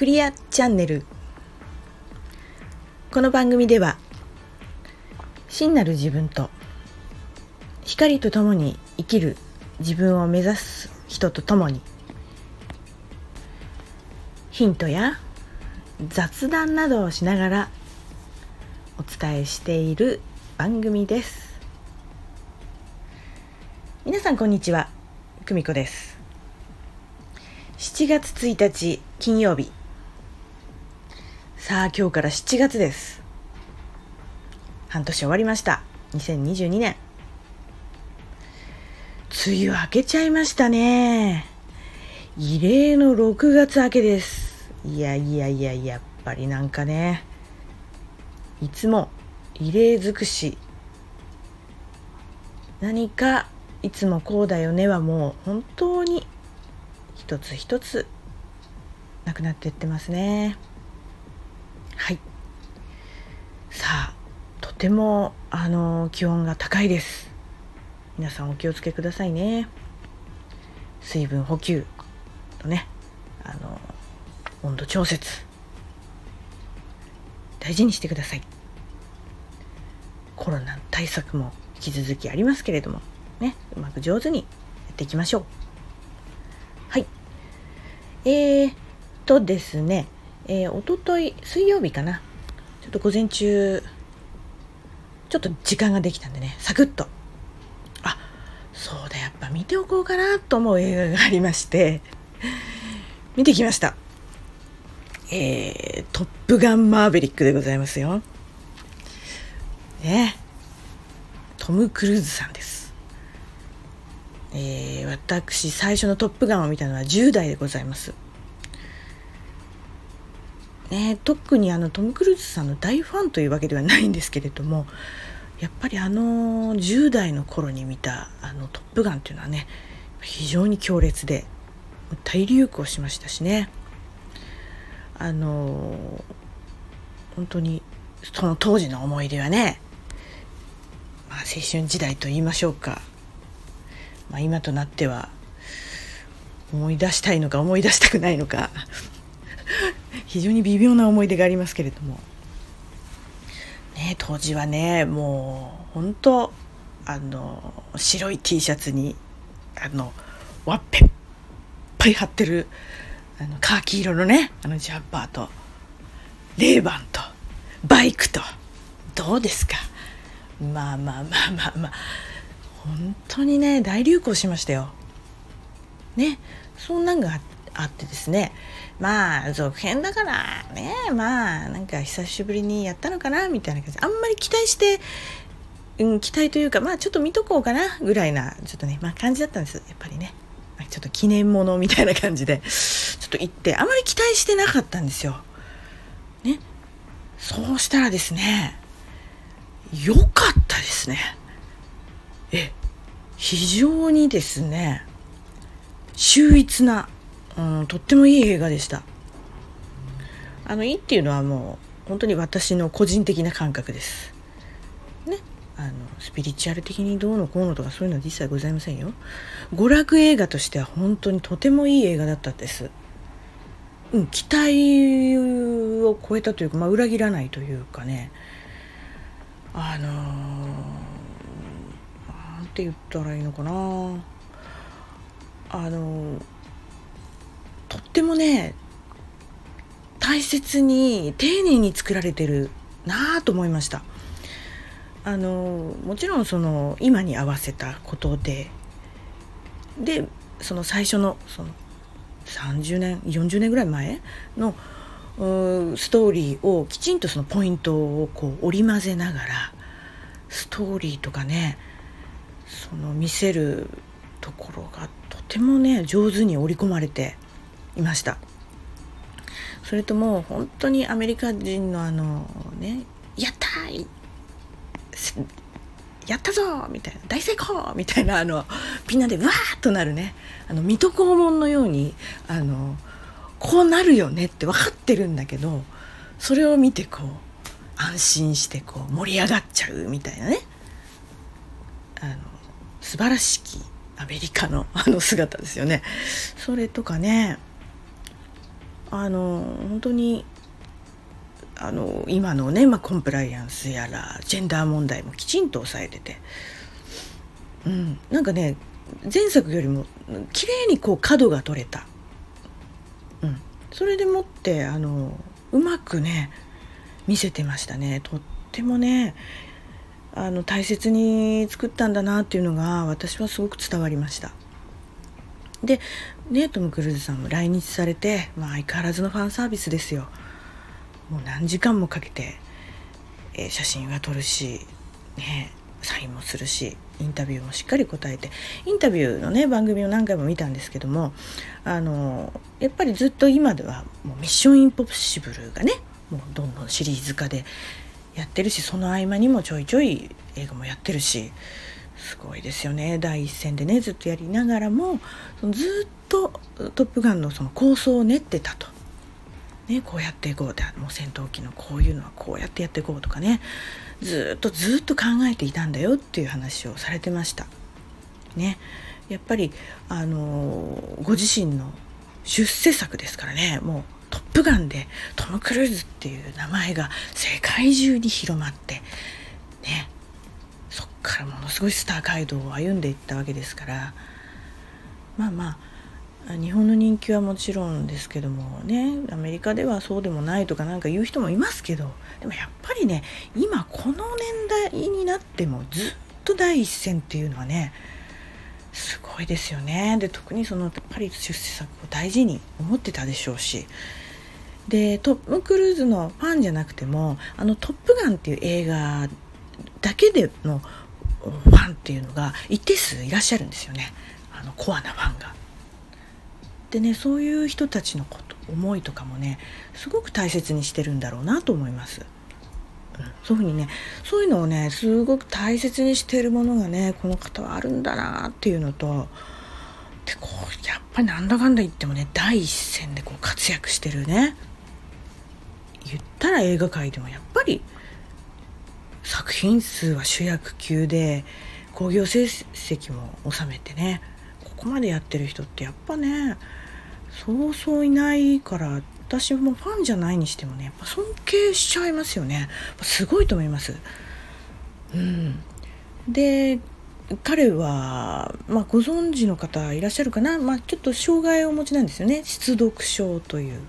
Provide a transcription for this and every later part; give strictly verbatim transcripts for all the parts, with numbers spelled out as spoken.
クリアチャンネル。この番組では真なる自分と光とともに生きる自分を目指す人とともにヒントや雑談などをしながらお伝えしている番組です。皆さんこんにちは、久美子です。しちがつついたち金曜日。さあ今日からしちがつです。半年終わりました。にせんにじゅうにねん、梅雨明けちゃいましたね。異例のろくがつ明けです。いやいやいややっぱりなんかね、いつも異例尽くし、何かいつもこうだよねはもう本当に一つ一つなくなっていってますね。はい。さあとてもあの気温が高いです。皆さんお気をつけくださいね。水分補給とね、あの温度調節大事にしてください。コロナ対策も引き続きありますけれどもね、うまく上手にやっていきましょう。はい、えー、っとですね、えー、おととい水曜日かな、ちょっと午前中ちょっと時間ができたんでね、サクッとあそうだやっぱ見ておこうかなと思う映画がありまして見てきました、えー、トップガンマーヴェリックでございますよ、ね、トム・クルーズさんです。えー、私最初のトップガンを見たのはじゅうだいでございます、ね、特にあのトム・クルーズさんの大ファンというわけではないんですけれども、やっぱりあのじゅうだいの頃に見たあのトップガンっていうのはね、非常に強烈で大流行しましたしね、あの本当にその当時の思い出はね、まあ、青春時代と言いましょうか、まあ、今となっては思い出したいのか思い出したくないのか非常に微妙な思い出がありますけれども、ね、当時はねもう本当あの白い T シャツにあのワッペンいっぱい貼ってるあのカーキ色のねあのジャンパーとレーバンとバイクと、どうですか。まあまあまあまあまあ本当にね大流行しましたよね。そんなんがあってですね、まあ続編だからね、まあなんか久しぶりにやったのかなみたいな感じ、あんまり期待して、うん、期待というかまあちょっと見とこうかなぐらいなちょっとね、まあ、感じだったんです。やっぱりねちょっと記念物みたいな感じでちょっと行ってあまり期待してなかったんですよ、ね、そうしたらですね良かったですね。え非常にですね秀逸な、うん、とってもいい映画でした。あのいいっていうのはもう本当に私の個人的な感覚です、ね、あのスピリチュアル的にどうのこうのとかそういうのは実際ございませんよ。娯楽映画としては本当にとてもいい映画だったんです、うん、期待を超えたというか、まあ、裏切らないというかね、あのーって言ったらいいのかな、あのとってもね大切に丁寧に作られてるなと思いました。あのもちろんその今に合わせたことででその最初の、そのさんじゅうねんよんじゅうねんぐらい前のストーリーをきちんとそのポイントをこう織り交ぜながらストーリーとかねその見せるところがとてもね上手に織り込まれていました。それとも本当にアメリカ人のあのねやったーやったぞーみたいな大成功みたいなあのみんなでわーっとなるね、あの水戸黄門のようにあのこうなるよねって分かってるんだけど、それを見てこう安心してこう盛り上がっちゃうみたいなね、あの素晴らしきアメリカのあの姿ですよね。それとかね、あの本当にあの今のね、まあ、コンプライアンスやらジェンダー問題もきちんと抑えてて、うん、なんかね前作よりも綺麗にこう角が取れた、うん、それでもってあのうまくね見せてましたね。とってもねあの大切に作ったんだなっていうのが私はすごく伝わりました。で、ね、トム・クルーズさんも来日されて、まあ、相変わらずのファンサービスですよ。もう何時間もかけて、えー、写真は撮るし、ね、サインもするしインタビューもしっかり答えて、インタビューの、ね、番組を何回も見たんですけども、あのやっぱりずっと今ではもうミッションインポッシブルがねもうどんどんシリーズ化でやってるし、その合間にもちょいちょい映画もやってるし、すごいですよね。第一線でねずっとやりながらもずっとトップガン の, その構想を練ってたと、ね、こうやっていこうってもう戦闘機のこういうのはこうやってやっていこうとかね、ずっとずっと考えていたんだよっていう話をされてましたね。やっぱりあのー、ご自身の出世作ですからね、もうトップガンでトム・クルーズっていう名前が世界中に広まってね、そっからものすごいスター街道を歩んでいったわけですから、まあまあ日本の人気はもちろんですけどもね、アメリカではそうでもないとかなんか言う人もいますけど、でもやっぱりね今この年代になってもずっと第一線っていうのはねすごいですよね。で特にそのやっぱり出世作を大事に思ってたでしょうし、でトム・クルーズのファンじゃなくてもあのトップガンっていう映画だけでのファンっていうのが一定数いらっしゃるんですよね、あのコアなファンが。でね、そういう人たちのこと思いとかもねすごく大切にしてるんだろうなと思います、うん、そういうふうにねそういうのをねすごく大切にしてるものがねこの方はあるんだなっていうのとで、こうやっぱりなんだかんだ言ってもね第一線でこう活躍してるね、言ったら映画界でもやっぱり作品数は主役級で興行成績も収めてね、ここまでやってる人ってやっぱねそうそういないから、私もファンじゃないにしてもねやっぱ尊敬しちゃいますよね。すごいと思います、うん、で彼は、まあ、ご存知の方いらっしゃるかな、まあ、ちょっと障害をお持ちなんですよね、失読症という、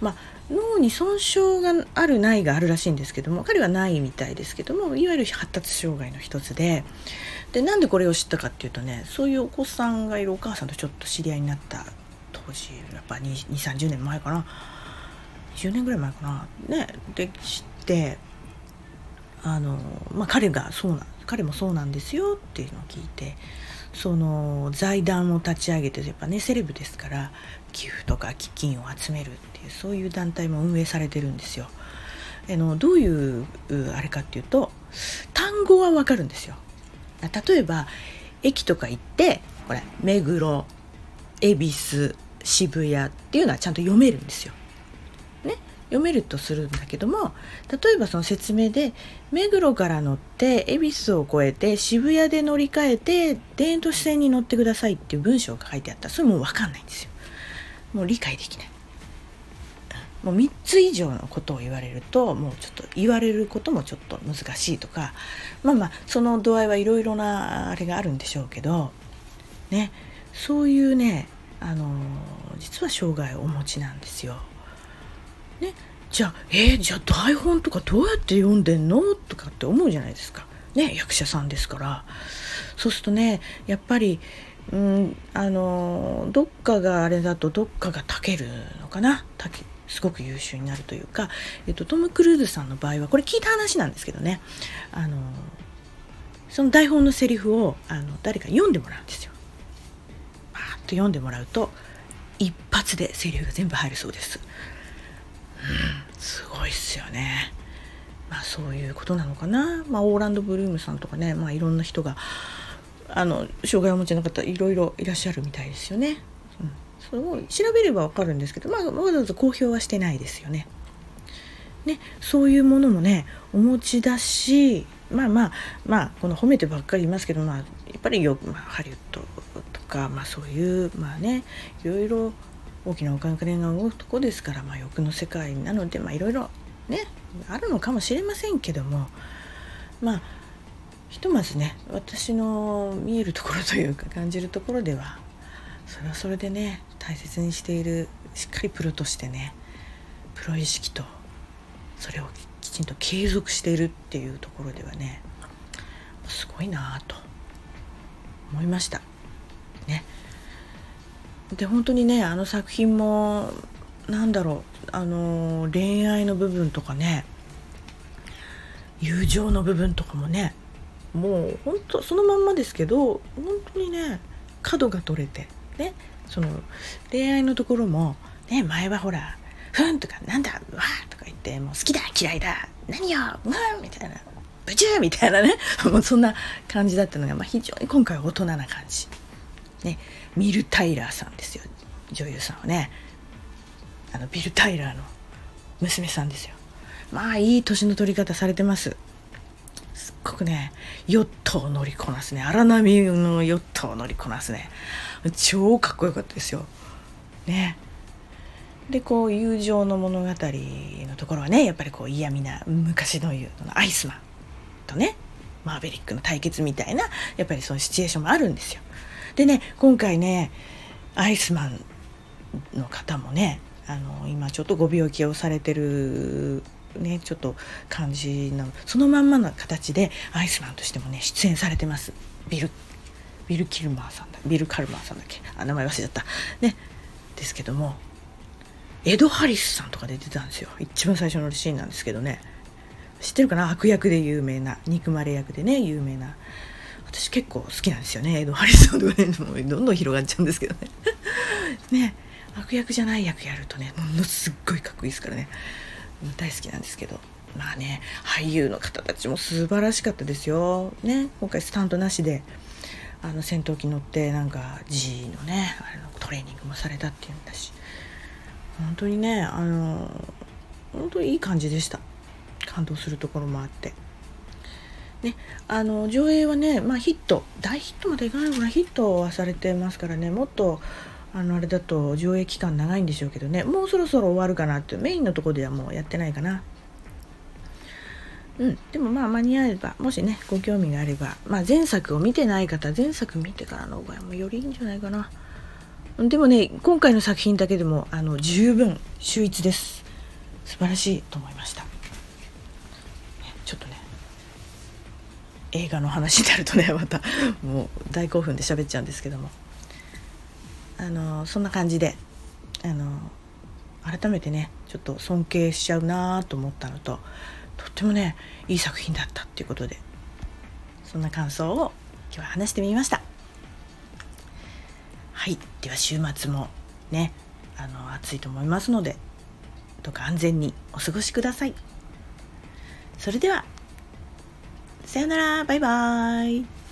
まあ脳に損傷があるないがあるらしいんですけども、彼はないみたいですけども、いわゆる発達障害の一つで、でなんでこれを知ったかっていうとね、そういうお子さんがいるお母さんとちょっと知り合いになった当時やっぱ にじゅう、さんじゅうねんまえかな、にじゅうねんぐらい前かなね、で知ってあの、まあ、彼がそうな彼もそうなんですよっていうのを聞いて、その財団を立ち上げて、やっぱねセレブですから寄付とか基金を集めるっていうそういう団体も運営されてるんですよ。あのどういうあれかっていうと単語は分かるんですよ。例えば駅とか行ってこれ目黒、恵比寿、渋谷っていうのはちゃんと読めるんですよ、ね、読めるとするんだけども、例えばその説明で目黒から乗って恵比寿を越えて渋谷で乗り換えて田園都市線に乗ってくださいっていう文章が書いてあったらそれもう分かんないんですよ。もう理解できない。もうみっつ以上のことを言われるともうちょっと言われることもちょっと難しいとか、まあまあその度合いはいろいろなあれがあるんでしょうけどね、そういうねあの実は障害をお持ちなんですよ、ね、じゃあえー、じゃあ台本とかどうやって読んでんのとかって思うじゃないですかね、役者さんですから。そうするとねやっぱりうん、あのどっかがあれだとどっかがたけるのかな、たけすごく優秀になるというか、えっと、トム・クルーズさんの場合はこれ聞いた話なんですけどね、あのその台本のセリフをあの誰か読んでもらうんですよ。バーッと読んでもらうと一発でセリフが全部入るそうです、うん、すごいっすよね。まあそういうことなのかな、まあ、オーランド・ブルームさんとかね、まあ、いろんな人があの障害をお持ちの方いろいろいらっしゃるみたいですよね、うん、すごい調べればわかるんですけど、まあ、わざわざ公表はしてないですよね。ね、そういうものもねお持ちだし、まあまあまあこの褒めてばっかりいますけど、まあ、やっぱりよく、まあ、ハリウッドとか、まあ、そういうまあねいろいろ大きなお金が動くとこですから、まあ、欲の世界なので、まあ、いろいろねあるのかもしれませんけども、まあひとまずね私の見えるところというか感じるところでは、それはそれでね大切にしている、しっかりプロとしてねプロ意識とそれをきちんと継続しているっていうところではねすごいなぁと思いましたね。で本当にねあの作品もなんだろうあの恋愛の部分とかね友情の部分とかもねもう本当そのまんまですけど本当にね角が取れてね、その恋愛のところもね前はほらふんとかなんだうわとか言ってもう好きだ嫌いだ何ようわみたいなブチューみたいなねもうそんな感じだったのが、まあ、非常に今回は大人な感じ、ね、ミル・タイラーさんですよ、女優さんはねあのビル・タイラーの娘さんですよ。まあいい年の取り方されてます。すっごくねヨットを乗りこなすね、荒波のヨットを乗りこなすね、超かっこよかったですよね。でこう友情の物語のところはねやっぱりこう嫌味な昔の言うアイスマンとねマーベリックの対決みたいなやっぱりそのシチュエーションもあるんですよ。でね今回ねアイスマンの方もねあの今ちょっとご病気をされてるねちょっと感じのそのまんまの形でアイスマンとしてもね出演されてます。ビルビルキルマーさんだビルカルマーさんだっけ、あ名前忘れちゃったねですけども、エド・ハリスさんとか出てたんですよ。一番最初のシーンなんですけどね、知ってるかな、悪役で有名な憎まれ役でね有名な、私結構好きなんですよねエド・ハリスさんとかね、もうどんどん広がっちゃうんですけどねね悪役じゃない役やるとねものすっごいかっこいいですからね大好きなんですけど、まあね俳優の方たちも素晴らしかったですよね。今回スタントなしであの戦闘機乗ってなんか G のねあれのトレーニングもされたっていうんだし、本当にねあの本当にいい感じでした。感動するところもあってね、あの上映はね、まあ、ヒット大ヒットまでいかないぐらいヒットはされてますからね、もっとあのあれだと上映期間長いんでしょうけどね、もうそろそろ終わるかなってメインのところではもうやってないかな。うん、でもまあ間に合えば、もしねご興味があれば、まあ、前作を見てない方前作見てからの方がもうよりいいんじゃないかな。でもね今回の作品だけでもあの十分秀逸です。素晴らしいと思いました。ちょっとね映画の話になるとねまたもう大興奮で喋っちゃうんですけども、あのそんな感じであの改めてねちょっと尊敬しちゃうなと思ったのと、とってもねいい作品だったっていうことで、そんな感想を今日は話してみました。はい、では週末もねあの暑いと思いますのでどうか安全にお過ごしください。それではさよなら、バイバイ。